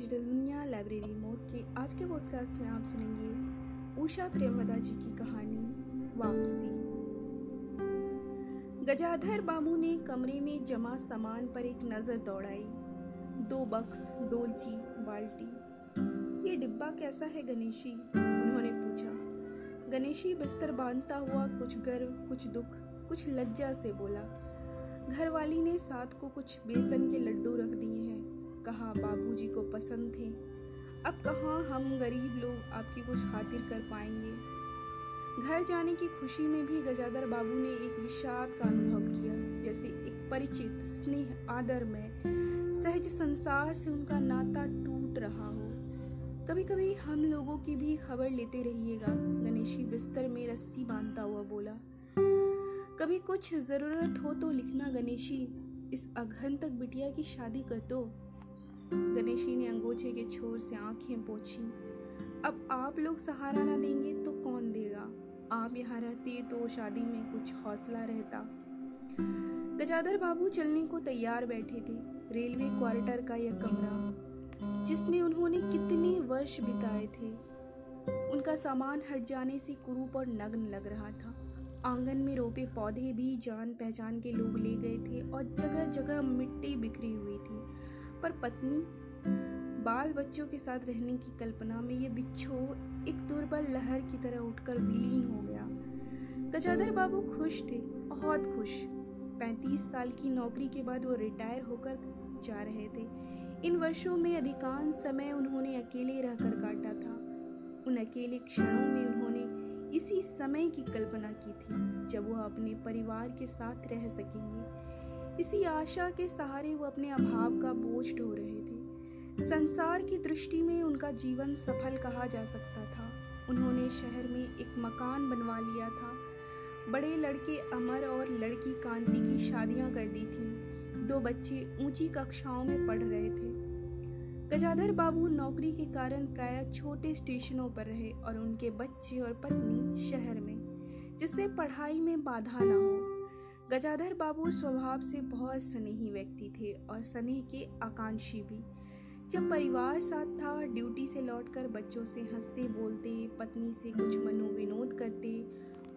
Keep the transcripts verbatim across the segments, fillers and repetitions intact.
Digital दुनिया library mode के आज के पॉडकास्ट में आप सुनेंगे उषा प्रियंबदा जी की कहानी वापसी। गजाधर बाबू ने कमरे में जमा सामान पर एक नज़र दौड़ाई। दो बक्स, डोलची, बाल्टी। ये डिब्बा कैसा है गणेशी? उन्होंने पूछा। गणेशी बिस्तर बांधता हुआ कुछ गर्व, कुछ दुख, कुछ लज्जा से बोला, घरवाली ने साथ को कुछ बेसन के लड्डू रख दिए हैं, कहा बाबूजी को पसंद थे। अब कहाँ हम गरीब लोग आपकी कुछ खातिर कर पाएंगे। घर जाने की खुशी में भी गजाधर बाबू ने एक विषाद का अनुभव किया, जैसे एक परिचित स्नेह, आदर में सहज संसार से उनका नाता टूट रहा हो। कभी कभी हम लोगों की भी खबर लेते रहिएगा, गणेशी बिस्तर में रस्सी बांधता हुआ बोला। कभी कुछ ज़रूरत हो तो लिखना गणेशी, इस अघन तक बिटिया की शादी कर दो। गणेशी ने अंगोछे के छोर से आंखें पोंछी। अब आप लोग सहारा ना देंगे तो कौन देगा? आप यहाँ रहते तो शादी में कुछ हौसला रहता। गजाधर बाबू चलने को तैयार बैठे थे। रेलवे क्वार्टर का यह कमरा जिसमें उन्होंने कितने वर्ष बिताए थे, उनका सामान हट जाने से कुरूप और नग्न लग रहा था। आंगन में रोपे पौधे भी जान पहचान के लोग ले गए थे और जगह जगह मिट्टी बिखरी हुई थी, पर पत्नी, बाल बच्चों के साथ रहने की कल्पना में यह बिछोह एक दुर्बल लहर की तरह उठकर विलीन हो गया। गजाधर बाबू खुश थे, बहुत खुश। पैंतीस साल की नौकरी के बाद वो रिटायर होकर जा रहे थे। इन वर्षों में अधिकांश समय उन्होंने अकेले रहकर काटा था। उन अकेले क्षणों में उन्होंने इसी समय की कल्पना की थी जब वह अपने परिवार के साथ रह सकेंगे। इसी आशा के सहारे वो अपने अभाव का बोझ ढो रहे थे। संसार की दृष्टि में उनका जीवन सफल कहा जा सकता था। उन्होंने शहर में एक मकान बनवा लिया था। बड़े लड़के अमर और लड़की कांति की शादियां कर दी थीं। दो बच्चे ऊंची कक्षाओं में पढ़ रहे थे। गजाधर बाबू नौकरी के कारण प्रायः छोटे स्टेशनों पर रहे और उनके बच्चे और पत्नी शहर में, जिससे पढ़ाई में बाधा ना हो। गजाधर बाबू स्वभाव से बहुत स्नेही व्यक्ति थे और स्नेह के आकांक्षी भी। जब परिवार साथ था, ड्यूटी से लौटकर बच्चों से हंसते बोलते, पत्नी से कुछ मनोविनोद करते,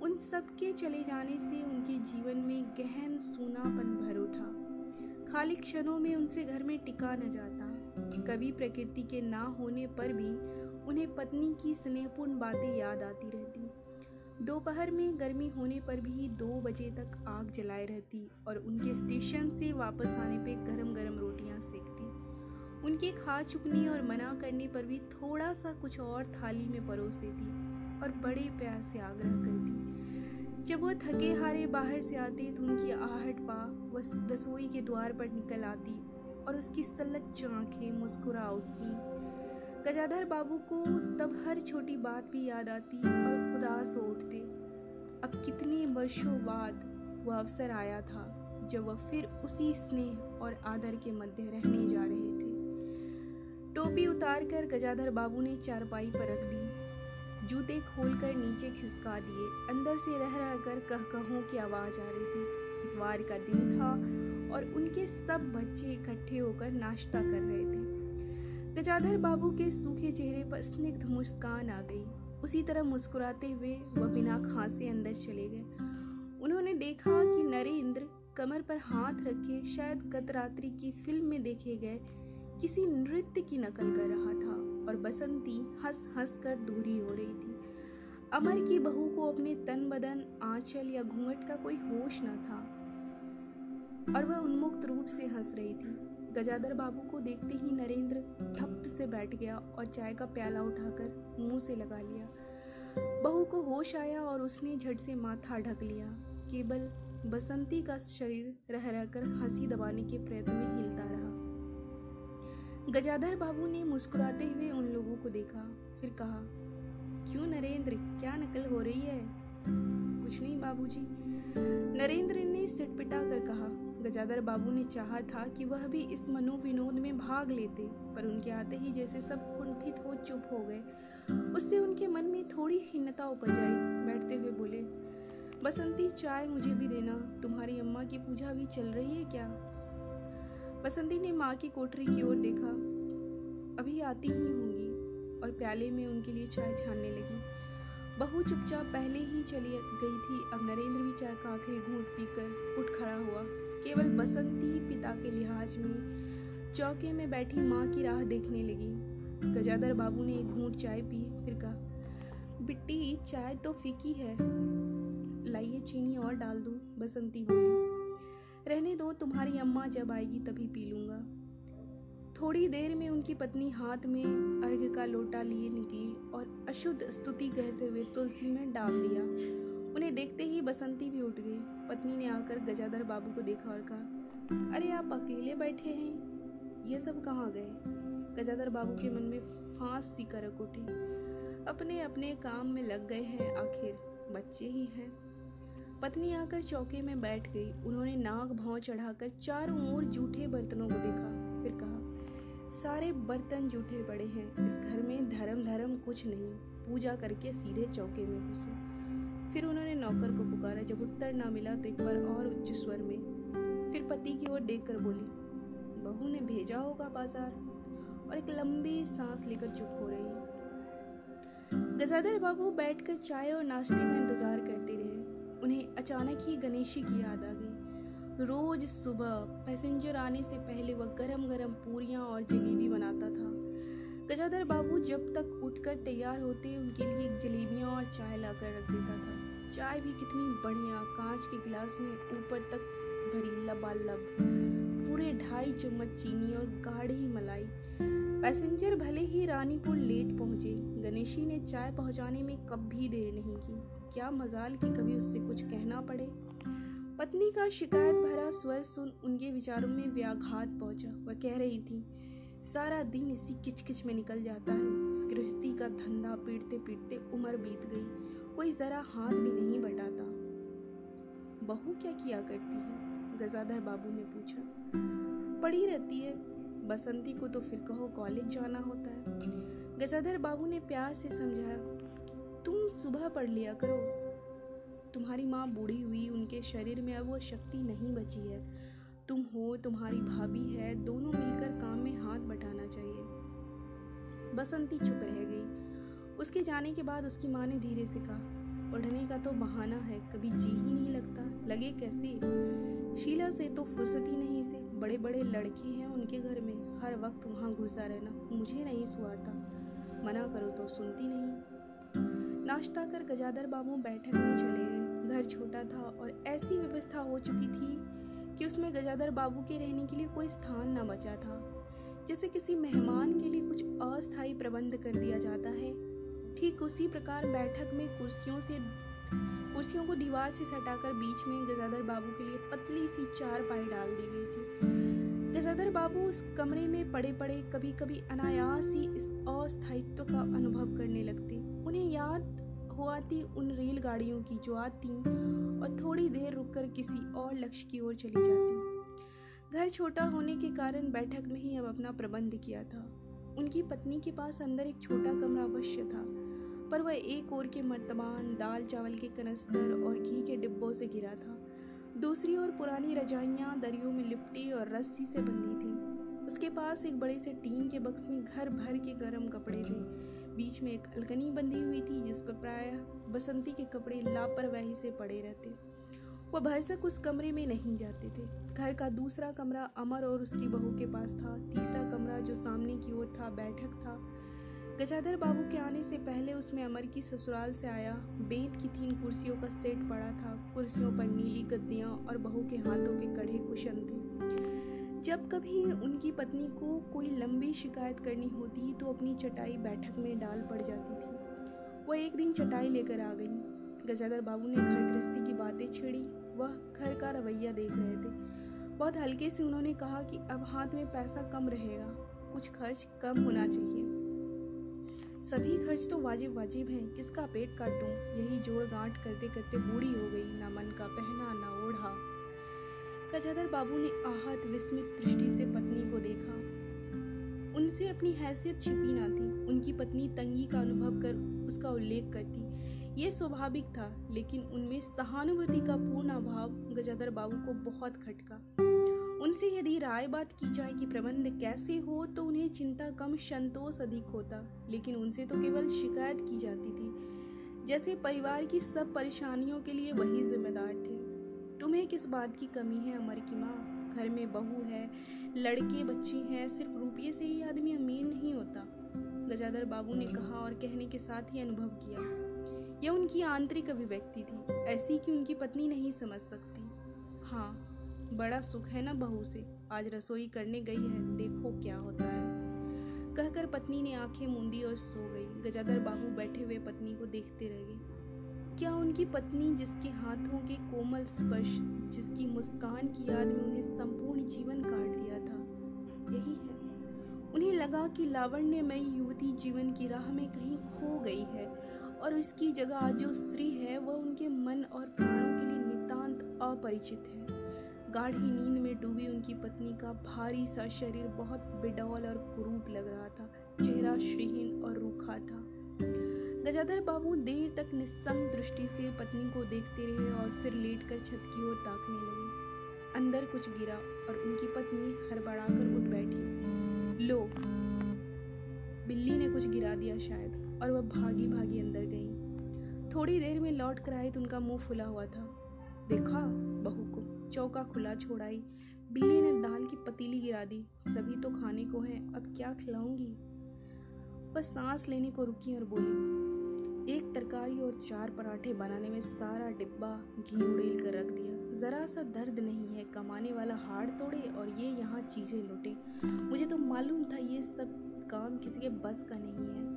उन सब के चले जाने से उनके जीवन में गहन सूनापन भर उठा। खाली क्षणों में उनसे घर में टिका न जाता। कभी प्रकृति के ना होने पर भी उन्हें पत्नी की स्नेहपूर्ण बातें याद आती रहती। दोपहर में गर्मी होने पर भी दो बजे तक आग जलाए रहती और उनके स्टेशन से वापस आने पे गरम गरम रोटियां सेकती। उनके खा चुकने और मना करने पर भी थोड़ा सा कुछ और थाली में परोस देती और बड़े प्यार से आग्रह करती। जब वो थके हारे बाहर से आते तो उनकी आहट पा वह रसोई के द्वार पर निकल आती और उसकी सलच्च आँखें मुस्कुरा उठती। गजाधर बाबू को तब हर छोटी बात भी याद आती और उदास उठते। अब कितने वर्षों बाद वह अवसर आया था जब वह फिर उसी स्नेह और आदर के मध्य रहने जा रहे थे। टोपी उतारकर गजाधर बाबू ने चारपाई पर रख दी, जूते खोलकर नीचे खिसका दिए। अंदर से रह रहकर कहकहों की आवाज़ आ रही थी। इतवार का दिन था और उनके सब बच्चे इकट्ठे होकर नाश्ता कर रहे थे। गजाधर बाबू के सूखे चेहरे पर स्निग्ध मुस्कान आ गई। उसी तरह मुस्कुराते हुए वह बिना खांसे अंदर चले गए। उन्होंने देखा कि नरेंद्र कमर पर हाथ रखे, शायद गत रात्रि की फिल्म में देखे गए किसी नृत्य की नकल कर रहा था और बसंती हंस हंस कर दूरी हो रही थी। अमर की बहू को अपने तन बदन, आंचल या घूंघट का कोई होश न था और वह उन्मुक्त रूप से हंस रही थी। गजाधर बाबू को देखते ही नरेंद्र ठप से बैठ गया और चाय का प्याला उठाकर मुंह से लगा लिया। बहू को होश आया और उसने झट से माथा ढक लिया। केवल बसंती का शरीर रह रहकर हंसी दबाने के प्रयत्न में हिलता रहा। गजाधर बाबू ने मुस्कुराते हुए उन लोगों को देखा, फिर कहा, क्यों नरेंद्र, क्या नकल हो रही है? कुछ नहीं बाबूजी, नरेंद्र ने सिटपिटा कर कहा। गजाधर बाबू ने चाहा था कि वह भी इस मनोविनोद में भाग लेते, पर उनके आते ही जैसे सब कुंठित हो चुप हो गए। उससे उनके मन में थोड़ी खिन्नता उपज आई। बैठते हुए बोले, बसंती चाय मुझे भी देना, तुम्हारी अम्मा की पूजा भी चल रही है क्या? बसंती ने माँ की कोठरी की ओर देखा। अभी आती ही होंगी, और प्याले में उनके लिए चाय छानने लगी। बहू चुपचाप पहले ही चली गई थी। अब नरेंद्र भी चाय का आखिरी घूंट पीकर उठ खड़ा हुआ। केवल बसंती पिता के लिहाज में चौके में बैठी माँ की राह देखने लगी। गजाधर बाबू ने एक घूंट चाय पी, फिर कहा, बिट्टी चाय तो फीकी है, लाइए चीनी और डाल दूँ। बसंती बोली, रहने दो, तुम्हारी अम्मा जब आएगी तभी पी लूँगा। थोड़ी देर में उनकी पत्नी हाथ में अर्घ का लोटा लिए निकली और अशुद्ध स्तुति कहते हुए तुलसी में डाल दिया। उन्हें देखते ही बसंती भी उठ गई। पत्नी ने आकर गजाधर बाबू को देखा और कहा, अरे आप अकेले बैठे हैं, ये सब कहाँ गए? गजाधर बाबू के मन में फांस सी करक उठी। अपने अपने काम में लग गए हैं, आखिर बच्चे ही हैं। पत्नी आकर चौके में बैठ गई। उन्होंने नाक भाव चढ़ाकर चारों ओर जूठे बर्तनों को देखा, फिर कहा, सारे बर्तन जूठे पड़े हैं, इस घर में धर्म धर्म कुछ नहीं, पूजा करके सीधे चौके में घुसो। फिर उन्होंने नौकर को पुकारा। जब उत्तर ना मिला तो एक बार और उच्च स्वर में, फिर पति की ओर देखकर बोली, बहू ने भेजा होगा बाजार, और एक लंबी सांस लेकर चुप हो रही। गजाधर बाबू बैठकर चाय और नाश्ते का इंतजार करते रहे। उन्हें अचानक ही गणेशी की याद आ गई। रोज सुबह पैसेंजर आने से पहले वह गरम गरम पूरियां और जलेबी बनाता था। गजाधर बाबू जब तक उठकर तैयार होते उनके लिए जलेबियां और चाय लाकर रख देता था। चाय भी कितनी बढ़िया, कांच के गिलास में ऊपर तक भरी लबालब, पूरे ढाई चम्मच चीनी और गाढ़ी मलाई। पैसेंजर भले ही रानीपुर लेट पहुंचे, गणेशी ने चाय पहुंचाने में कभी देर नहीं की। क्या मजाल कि कभी उससे कुछ कहना पड़े। पत्नी का शिकायत भरा स्वर सुन उनके विचारों में व्याघात पहुंचा। वह कह रही थी, सारा दिन इसी किचकिच में निकल जाता है। इस गृहस्थी का धंधा पीटते पीटते उम्र बीत गई, कोई जरा हाथ भी नहीं बटाता। बहू क्या किया करती है? गजाधर बाबू ने पूछा। पड़ी रहती है। बसंती को तो फिर कहो कॉलेज जाना होता है। गजाधर बाबू ने प्यार से समझाया, तुम सुबह पढ़ लिया करो, तुम्हारी माँ बूढ़ी हुई, उनके शरीर में अब वो शक्ति नहीं बची है। तुम हो, तुम्हारी भाभी है, दोनों मिलकर काम में हाथ बटाना चाहिए। बसंती चुप रह गई। उसके जाने के बाद उसकी माँ ने धीरे से कहा, पढ़ने का तो बहाना है, कभी जी ही नहीं लगता, लगे कैसे? शीला से तो फुर्सत ही नहीं। से बड़े बड़े लड़के हैं उनके घर में, हर वक्त वहाँ घुसा रहना मुझे नहीं सुहाता, मना करो तो सुनती नहीं। नाश्ता कर गजाधर बाबू बैठक में चले गए। घर छोटा था और ऐसी व्यवस्था हो चुकी थी कि उसमें गजाधर बाबू के रहने के लिए कोई स्थान न बचा था। जैसे किसी मेहमान के लिए कुछ अस्थायी प्रबंध कर दिया जाता है, ठीक उसी प्रकार बैठक में कुर्सियों से कुर्सियों को दीवार से सटाकर बीच में गजाधर बाबू के लिए पतली सी चारपाई डाल दी गई थी। गजाधर बाबू उस कमरे में पड़े पड़े कभी कभी अनायास ही इस अस्थायित्व का अनुभव करने लगते। उन्हें याद हुआ थी उन रेलगाड़ियों की जो आती और थोड़ी देर रुककर किसी और लक्ष्य की ओर चली जाती। घर छोटा होने के कारण बैठक में ही अब अपना प्रबंध किया था। उनकी पत्नी के पास अंदर एक छोटा कमरा अवश्य था, पर वह एक ओर के मर्तबान, दाल चावल के कनस्तर और घी के डिब्बों से घिरा था। दूसरी ओर पुरानी रजाइयाँ दरियों में लिपटी और रस्सी से बंधी थी। उसके पास एक बड़े से टीन के बक्स में घर भर के गर्म कपड़े थे। बीच में एक अलकनी बंधी हुई थी जिस पर प्रायः बसंती के कपड़े लापरवाही से पड़े रहते। वह भरसक उस कमरे में नहीं जाते थे। घर का दूसरा कमरा अमर और उसकी बहू के पास था। तीसरा कमरा जो सामने की ओर था बैठक था। गजाधर बाबू के आने से पहले उसमें अमर की ससुराल से आया बेंत की तीन कुर्सियों का सेट पड़ा था। कुर्सियों पर नीली गद्दियाँ और बहू के हाथों के कढ़े कुशन थे। जब कभी उनकी पत्नी को कोई लंबी शिकायत करनी होती तो अपनी चटाई बैठक में डाल पड़ जाती थी। वह एक दिन चटाई लेकर आ गई। गजाधर बाबू ने घर गृहस्थी की बातें छेड़ी। वह घर का रवैया देख रहे थे। बहुत हल्के से उन्होंने कहा कि अब हाथ में पैसा कम रहेगा, कुछ खर्च कम होना चाहिए, सभी खर्च तो वाजिब वाजिब हैं, किसका पेट काटूं? यही जोड़ गांठ करते करते बूढ़ी हो गई, ना मन का पहना ना ओढ़ा। गजाधर बाबू ने आहत विस्मित दृष्टि से पत्नी को देखा। उनसे अपनी हैसियत छिपी ना थी। उनकी पत्नी तंगी का अनुभव कर उसका उल्लेख करती, ये स्वाभाविक था, लेकिन उनमें सहानुभूति का पूर्ण अभाव गजाधर बाबू को बहुत खटका। उनसे यदि राय बात की जाए कि प्रबंध कैसे हो तो उन्हें चिंता कम संतोष अधिक होता, लेकिन उनसे तो केवल शिकायत की जाती थी जैसे परिवार की सब परेशानियों के लिए वही जिम्मेदार थे। तुम्हें किस बात की कमी है अमर की माँ? घर में बहू है, लड़के बच्चे हैं, सिर्फ रुपये से ही आदमी अमीर नहीं होता, गजाधर बाबू ने कहा और कहने के साथ ही अनुभव किया। यह उनकी आंतरिक अभिव्यक्ति थी, ऐसी कि उनकी पत्नी नहीं समझ सकती। हाँ, बड़ा सुख है ना बहू से, आज रसोई करने गई है, देखो क्या होता है, कहकर पत्नी ने आंखें मूंदी और सो गई। गजाधर बाबू बैठे हुए पत्नी को देखते रह गए। क्या उनकी पत्नी, जिसके हाथों के कोमल स्पर्श, जिसकी मुस्कान की याद में उन्हें संपूर्ण जीवन काट दिया था, यही है? उन्हें लगा कि लावण्यमयी युवती जीवन की राह में कहीं खो गई है और इसकी जगह आज जो स्त्री है वह उनके मन और प्राणों के लिए नितांत अपरिचित है। गाढ़ी नींद में डूबी उनकी पत्नी का भारी सा शरीर बहुत बिडौल और कुरूप लग रहा था, चेहरा श्रीहीन और रूखा था। गजाधर बाबू देर तक निस्संग दृष्टि से पत्नी को देखते रहे और फिर लेटकर छत की ओर ताकने लगे। अंदर कुछ गिरा और उनकी पत्नी हड़बड़ाकर उठ बैठी। लो, बिल्ली ने कुछ गिरा दिया शायद, और वह भागी भागी अंदर गई। थोड़ी देर में लौट कर आई तो उनका मुँह फुला हुआ था। देखा, बहू को चौका खुला छोड़ाई, बिल्ली ने दाल की पतीली गिरा दी, सभी तो खाने को हैं, अब क्या खिलाऊंगी? बस सांस लेने को रुकी और बोली, एक तरकारी और चार पराठे बनाने में सारा डिब्बा घी उड़ेल कर रख दिया। जरा सा दर्द नहीं है, कमाने वाला हाड़ तोड़े और ये यहाँ चीजें लुटे। मुझे तो मालूम था ये सब काम किसी के बस का नहीं है।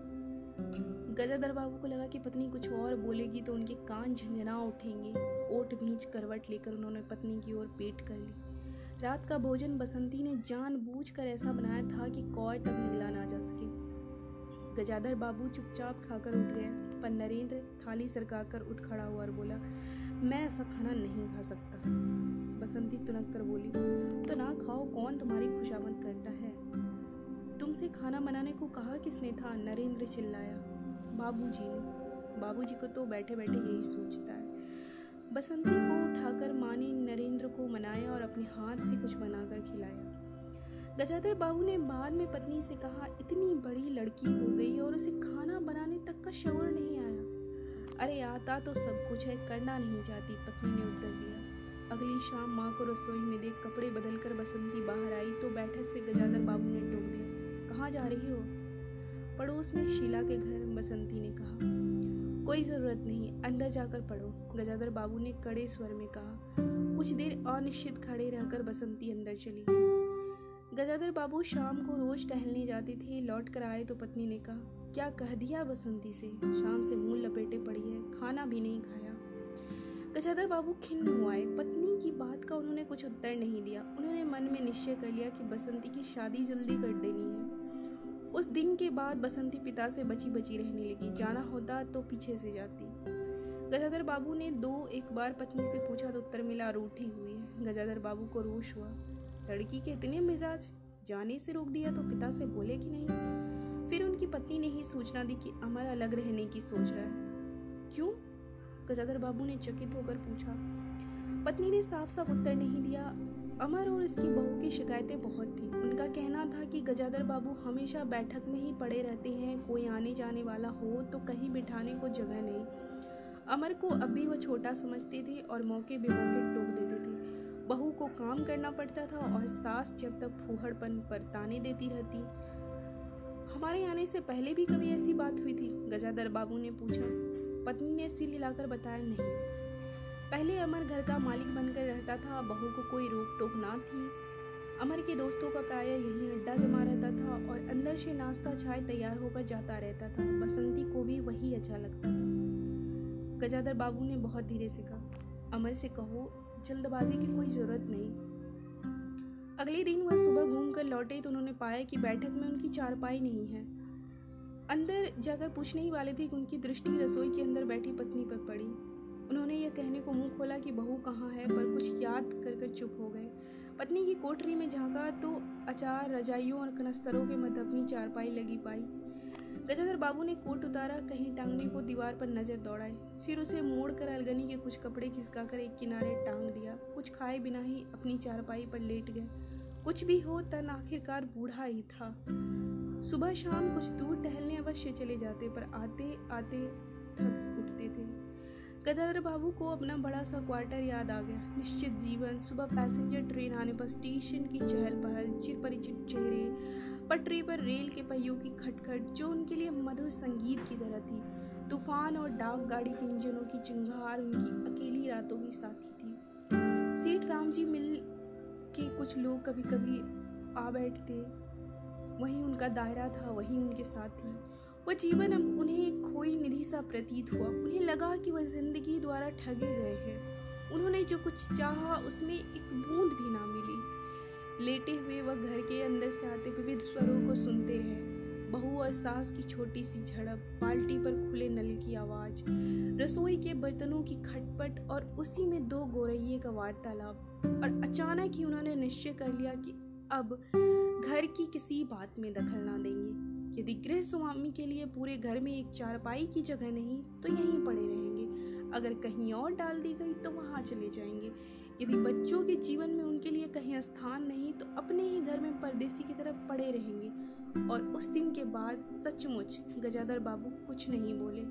गजाधर बाबू को लगा कि पत्नी कुछ और बोलेगी तो उनके कान झंझना उठेंगे। ओठ भींच करवट लेकर उन्होंने पत्नी की ओर पेट कर ली। रात का भोजन बसंती ने जानबूझकर ऐसा बनाया था कि कौर तक निगला ना जा सके। गजाधर बाबू चुपचाप खाकर उठ गए, पर नरेंद्र थाली सरकाकर उठ खड़ा हुआ और बोला, मैं ऐसा खाना नहीं खा सकता। बसंती तुनक कर बोली, तो ना खाओ, कौन तुम्हारी खुशामद करता है? तुमसे खाना बनाने को कहा किसने था? नरेंद्र चिल्लाया। बाबूजी ने। बाबूजी को तो बैठे बैठे यही सोचता है। बसंती को उठाकर माँ ने नरेंद्र को मनाया और अपने हाथ से कुछ बनाकर खिलाया। गजाधर बाबू ने बाद में पत्नी से कहा, इतनी बड़ी लड़की हो गई और उसे खाना बनाने तक का शौर नहीं आया। अरे आता तो सब कुछ है, करना नहीं चाहती, पत्नी ने उत्तर दिया। अगली शाम माँ को रसोई में देख कपड़े बदल कर बसंती बाहर आई तो बैठक से गजाधर बाबू ने टोक दिया, कहाँ जा रही हो? पड़ोस में शीला के घर, बसंती ने कहा। कोई ज़रूरत नहीं, अंदर जाकर पढ़ो, गजाधर बाबू ने कड़े स्वर में कहा। कुछ देर अनिश्चित खड़े रहकर बसंती अंदर चली गई। गजाधर बाबू शाम को रोज टहलने जाते थे। लौट कर आए तो पत्नी ने कहा, क्या कह दिया बसंती से? शाम से मुँह लपेटे पड़ी है, खाना भी नहीं खाया। गजाधर बाबू खिन्न हुए। पत्नी की बात का उन्होंने कुछ उत्तर नहीं दिया। उन्होंने मन में निश्चय कर लिया कि बसंती की शादी जल्दी कर देनी है। उस दिन के बाद बसंती पिता से बची बची रहने लगी, जाना होता तो पीछे से जाती। गजाधर बाबू ने दो एक बार पत्नी से पूछा तो उत्तर मिला, रूठी हुई है। गजाधर बाबू को रोष हुआ, लड़की के इतने मिजाज, जाने से रोक दिया तो पिता से बोले कि नहीं। फिर उनकी पत्नी ने ही सूचना दी कि अमर अलग रहने की सोच रहा है। क्यों? गजाधर बाबू ने चकित होकर पूछा। पत्नी ने साफ साफ उत्तर नहीं दिया। अमर और इसकी बहू की शिकायतें बहुत थीं। उनका कहना था कि गजाधर बाबू हमेशा बैठक में ही पड़े रहते हैं, कोई आने जाने वाला हो तो कहीं बिठाने को जगह नहीं। अमर को अब भी वह छोटा समझते थे और मौके बेमौके टोक देते थे। बहू को काम करना पड़ता था और सास जब तक फूहड़पन बरताने देती रहती। हमारे आने से पहले भी कभी ऐसी बात हुई थी? गजाधर बाबू ने पूछा। पत्नी ने सिर हिलाकर बताया, नहीं। पहले अमर घर का मालिक बनकर रहता था, बहू को कोई रोक टोक ना थी। अमर के दोस्तों का प्राय यही अड्डा जमा रहता था और अंदर से नाश्ता चाय तैयार होकर जाता रहता था। बसंती को भी वही अच्छा लगता था। गजाधर बाबू ने बहुत धीरे से कहा, अमर से कहो जल्दबाजी की कोई ज़रूरत नहीं। अगले दिन वह सुबह घूम कर लौटे तो उन्होंने पाया कि बैठक में उनकी चारपाई नहीं है। अंदर जाकर पूछने ही वाले थे कि उनकी दृष्टि रसोई के अंदर बैठी पत्नी पर पड़ी। उन्होंने यह कहने को मुंह खोला कि बहू कहाँ है, पर कुछ याद कर कर चुप हो गए। पत्नी की कोठरी में झांका तो अचार, रजाइयों और कनस्तरों के मध्य अपनी चारपाई लगी पाई। गजाधर बाबू ने कोट उतारा, कहीं टांगने को दीवार पर नजर दौड़ाई, फिर उसे मोड़ कर अलगनी के कुछ कपड़े खिसकाकर एक किनारे टांग दिया। कुछ खाए बिना ही अपनी चारपाई पर लेट गए। कुछ भी हो, तन आखिरकार बूढ़ा ही था। सुबह शाम कुछ दूर टहलने अवश्य चले जाते, पर आते आते थक उठते थे। गजाधर बाबू को अपना बड़ा सा क्वार्टर याद आ गया। निश्चित जीवन, सुबह पैसेंजर ट्रेन आने पर स्टेशन की चहल पहल, चिर परिचित चेहरे, पटरी पर रेल के पहियों की खटखट जो उनके लिए मधुर संगीत की तरह थी, तूफान और डाक गाड़ी के इंजनों की चिंगार उनकी अकेली रातों की साथी थी। सेठ रामजी मिल के कुछ लोग कभी कभी आ बैठते, वहीं उनका दायरा था, वहीं उनके साथी। वह जीवन अब उन्हें एक खोई निधि सा प्रतीत हुआ। उन्हें लगा कि वह जिंदगी द्वारा ठगे गए हैं। उन्होंने जो कुछ चाहा उसमें एक बूंद भी ना मिली। लेटे हुए वह घर के अंदर से आते विविध स्वरों को सुनते रहे। बहू और सास की छोटी सी झड़प, बाल्टी पर खुले नल की आवाज़, रसोई के बर्तनों की खटपट और उसी में दो गौरैये का वार्तालाप। और अचानक ही उन्होंने निश्चय कर लिया कि अब घर की किसी बात में दखल ना देंगे। यदि गृह स्वामी के लिए पूरे घर में एक चारपाई की जगह नहीं तो यहीं पड़े रहेंगे। अगर कहीं और डाल दी गई तो वहाँ चले जाएंगे। यदि बच्चों के जीवन में उनके लिए कहीं स्थान नहीं तो अपने ही घर में परदेसी की तरह पड़े रहेंगे। और उस दिन के बाद सचमुच गजाधर बाबू कुछ नहीं बोले।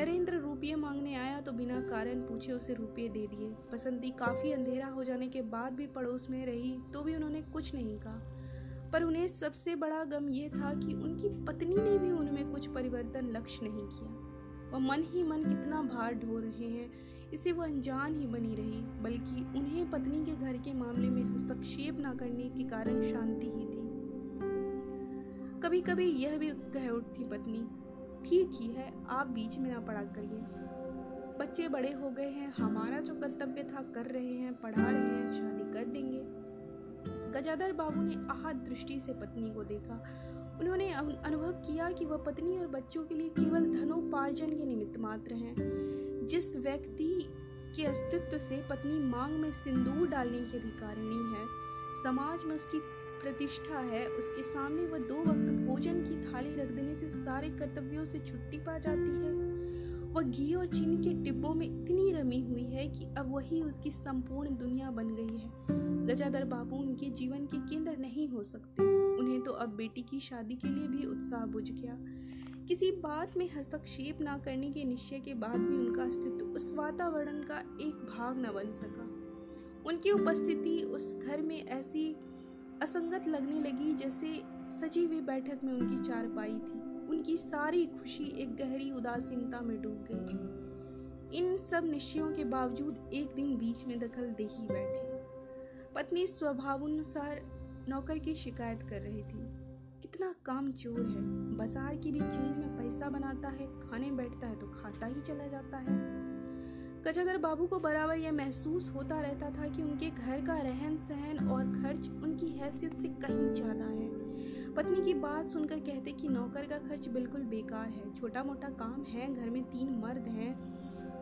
नरेंद्र रुपये मांगने आया तो बिना कारण पूछे उसे रुपये दे दिए। बसंती काफ़ी अंधेरा हो जाने के बाद भी पड़ोस में रही तो भी उन्होंने कुछ नहीं कहा। पर उन्हें सबसे बड़ा गम यह था कि उनकी पत्नी ने भी उनमें कुछ परिवर्तन लक्ष्य नहीं किया। वह मन ही मन कितना भार ढो रहे हैं इसे वह अनजान ही बनी रही, बल्कि उन्हें पत्नी के घर के मामले में हस्तक्षेप ना करने के कारण शांति ही थी। कभी कभी यह भी कह उठती पत्नी, ठीक ही है, आप बीच में ना पड़ा करिए, बच्चे बड़े हो गए हैं, हमारा जो कर्तव्य था कर रहे हैं, पढ़ा रहे हैं, शादी कर देंगे। गजाधर बाबू ने आहत दृष्टि से पत्नी को देखा। उन्होंने अनुभव किया कि वह पत्नी और बच्चों के लिए केवल धनोपार्जन के निमित्त मात्र हैं। जिस व्यक्ति के अस्तित्व से पत्नी मांग में सिंदूर डालने की अधिकारिणी है, समाज में उसकी प्रतिष्ठा है, उसके सामने वह दो वक्त भोजन की थाली रख देने से सारे कर्तव्यों से छुट्टी पा जाती है। वह घी और चीनी के डिब्बों में इतनी रमी हुई है कि अब वही उसकी संपूर्ण दुनिया बन गई है। गजाधर बाबू उनके जीवन के केंद्र नहीं हो सकते। उन्हें तो अब बेटी की शादी के लिए भी उत्साह बुझ गया। किसी बात में हस्तक्षेप ना करने के निश्चय के बाद भी उनका अस्तित्व उस वातावरण का एक भाग न बन सका। उनकी उपस्थिति उस घर में ऐसी असंगत लगने लगी जैसे सजी हुई बैठक में उनकी चारपाई थी। उनकी सारी खुशी एक गहरी उदासीनता में डूब गई। इन सब निश्चयों के बावजूद एक दिन बीच में दखल दे ही बैठे। पत्नी स्वभावानुसार नौकर की शिकायत कर रही थी, कितना काम चोर है, बाजार की भी चीज में पैसा बनाता है, खाने बैठता है तो खाता ही चला जाता है। गजाधर बाबू को बराबर यह महसूस होता रहता था कि उनके घर का रहन सहन और खर्च उनकी हैसियत से कहीं ज़्यादा है। पत्नी की बात सुनकर कहते कि नौकर का खर्च बिल्कुल बेकार है, छोटा मोटा काम है, घर में तीन मर्द हैं,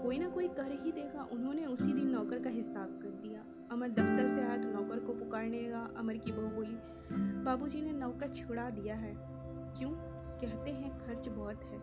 कोई ना कोई कर ही देगा। उन्होंने उसी दिन नौकर का हिसाब कर दिया। अमर दफ्तर से आया तो नौकर को पुकारने लगा। अमर की बहू बोली, बाबूजी ने नौकर छुड़ा दिया है। क्यों? कहते हैं खर्च बहुत है।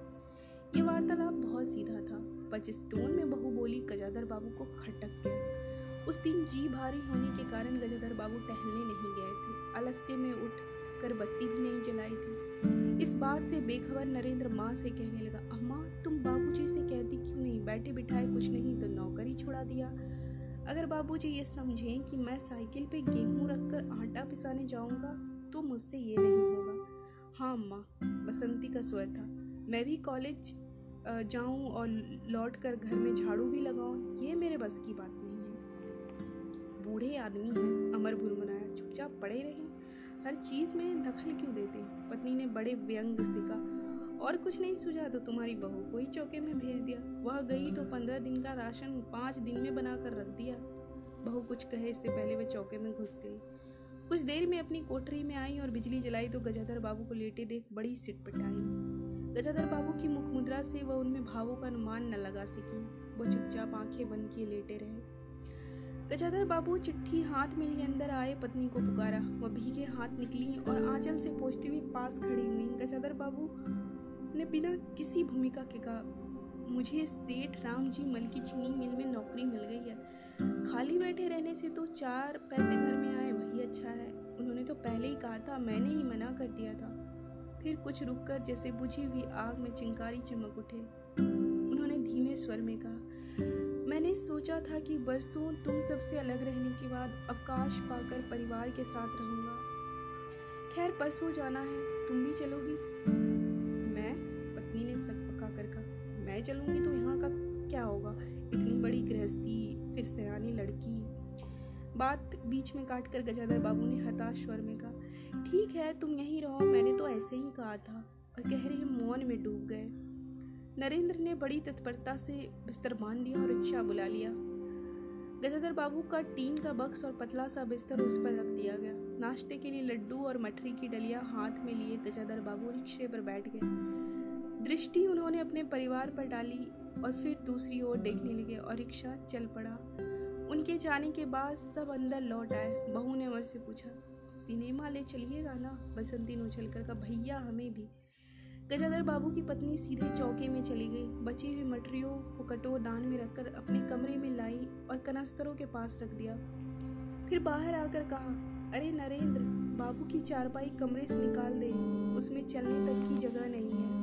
ये वार्तालाप बहुत सीधा था, पर जिस टोन में बहू बोली गजाधर बाबू को खटक गया। उस दिन जी भारी होने के कारण गजाधर बाबू टहलने नहीं गए थे। आलस्य में उठ कर बत्ती भी नहीं जलाई थी। इस बात से बेखबर नरेंद्र माँ से कहने लगा, अम्मा तुम बाबूजी से कहती क्यों नहीं, बैठे बिठाए कुछ नहीं तो नौकर ही छुड़ा दिया। अगर बाबूजी ये समझें कि मैं साइकिल पे गेहूं रखकर आटा पिसाने जाऊंगा तो मुझसे ये नहीं होगा। हाँ अम्मा, बसंती का स्वर था, मैं भी कॉलेज जाऊं और लौट कर घर में झाड़ू भी लगाऊं, ये मेरे बस की बात नहीं है। बूढ़े आदमी हैं, अमर भुरमुराया, चुपचाप पड़े रहें, हर चीज़ में दखल क्यों देते। पत्नी ने बड़े व्यंग से कहा, और कुछ नहीं सूझा तो तुम्हारी बहू को ही चौके में भेज दिया। वह गई तो पंद्रह दिन का राशन पाँच दिन में बनाकर रख दिया। बहू कुछ कहे इससे पहले वह चौके में घुस गई। कुछ देर में अपनी कोठरी में आई और बिजली जलाई तो गजाधर बाबू को लेटे देख बड़ी सिटपटाई। गजाधर बाबू की मुख मुद्रा से वह उनमें भावों का अनुमान न लगा सकी। वह चुपचाप आंखें बंद किए लेटे रहे। गजाधर बाबू चिट्ठी हाथ में लिए अंदर आए, पत्नी को पुकारा। वह भीगे हाथ निकली और आंचल से पोंछती हुई पास खड़ी हुई। गजाधर बाबू ने बिना किसी भूमिका के कहा, मुझे सेठ रामजी मल की चीनी मिल में नौकरी मिल गई है। खाली बैठे रहने से तो चार पैसे घर में आए वही अच्छा है। उन्होंने तो पहले ही कहा था, मैंने ही मना कर दिया था। फिर कुछ रुक कर जैसे बुझी हुई आग में चिंगारी चमक उठे। उन्होंने धीमे स्वर में कहा, मैंने सोचा था कि बरसों तुम सबसे अलग रहने के बाद अवकाश पाकर परिवार के साथ रहूंगा। खैर परसों जाना है, तुम भी चलोगी? मैं? पत्नी ने शक पकाकर कहा, मैं चलूंगी तो यहाँ का क्या होगा? इतनी बड़ी गृहस्थी, फिर सयानी लड़की। बात बीच में काट कर गजाधर बाबू ने हताश स्वर में कहा, ठीक है तुम यहीं रहो, मैंने तो ऐसे ही कहा था। और गहरे मौन में डूब गए। नरेंद्र ने बड़ी तत्परता से बिस्तर बांध दिया और रिक्शा बुला लिया। गजाधर बाबू का टीन का बक्स और पतला सा बिस्तर उस पर रख दिया गया। नाश्ते के लिए लड्डू और मठरी की डलिया हाथ में लिए गजाधर बाबू रिक्शे पर बैठ गए। दृष्टि उन्होंने अपने परिवार पर डाली और फिर दूसरी ओर देखने लगे और रिक्शा चल पड़ा। उनके जाने के बाद सब अंदर लौट आए। बहू ने अमर से पूछा, सिनेमा ले चलिएगा ना? बसंती ने उछल कर कहा, भैया हमें भी। गजाधर बाबू की पत्नी सीधे चौके में चली गई। बची हुई मटरियों को कटोर दान में रखकर अपने कमरे में लाई और कनस्तरों के पास रख दिया। फिर बाहर आकर कहा, अरे नरेंद्र, बाबू की चारपाई कमरे से निकाल दे, उसमें चलने तक की जगह नहीं है।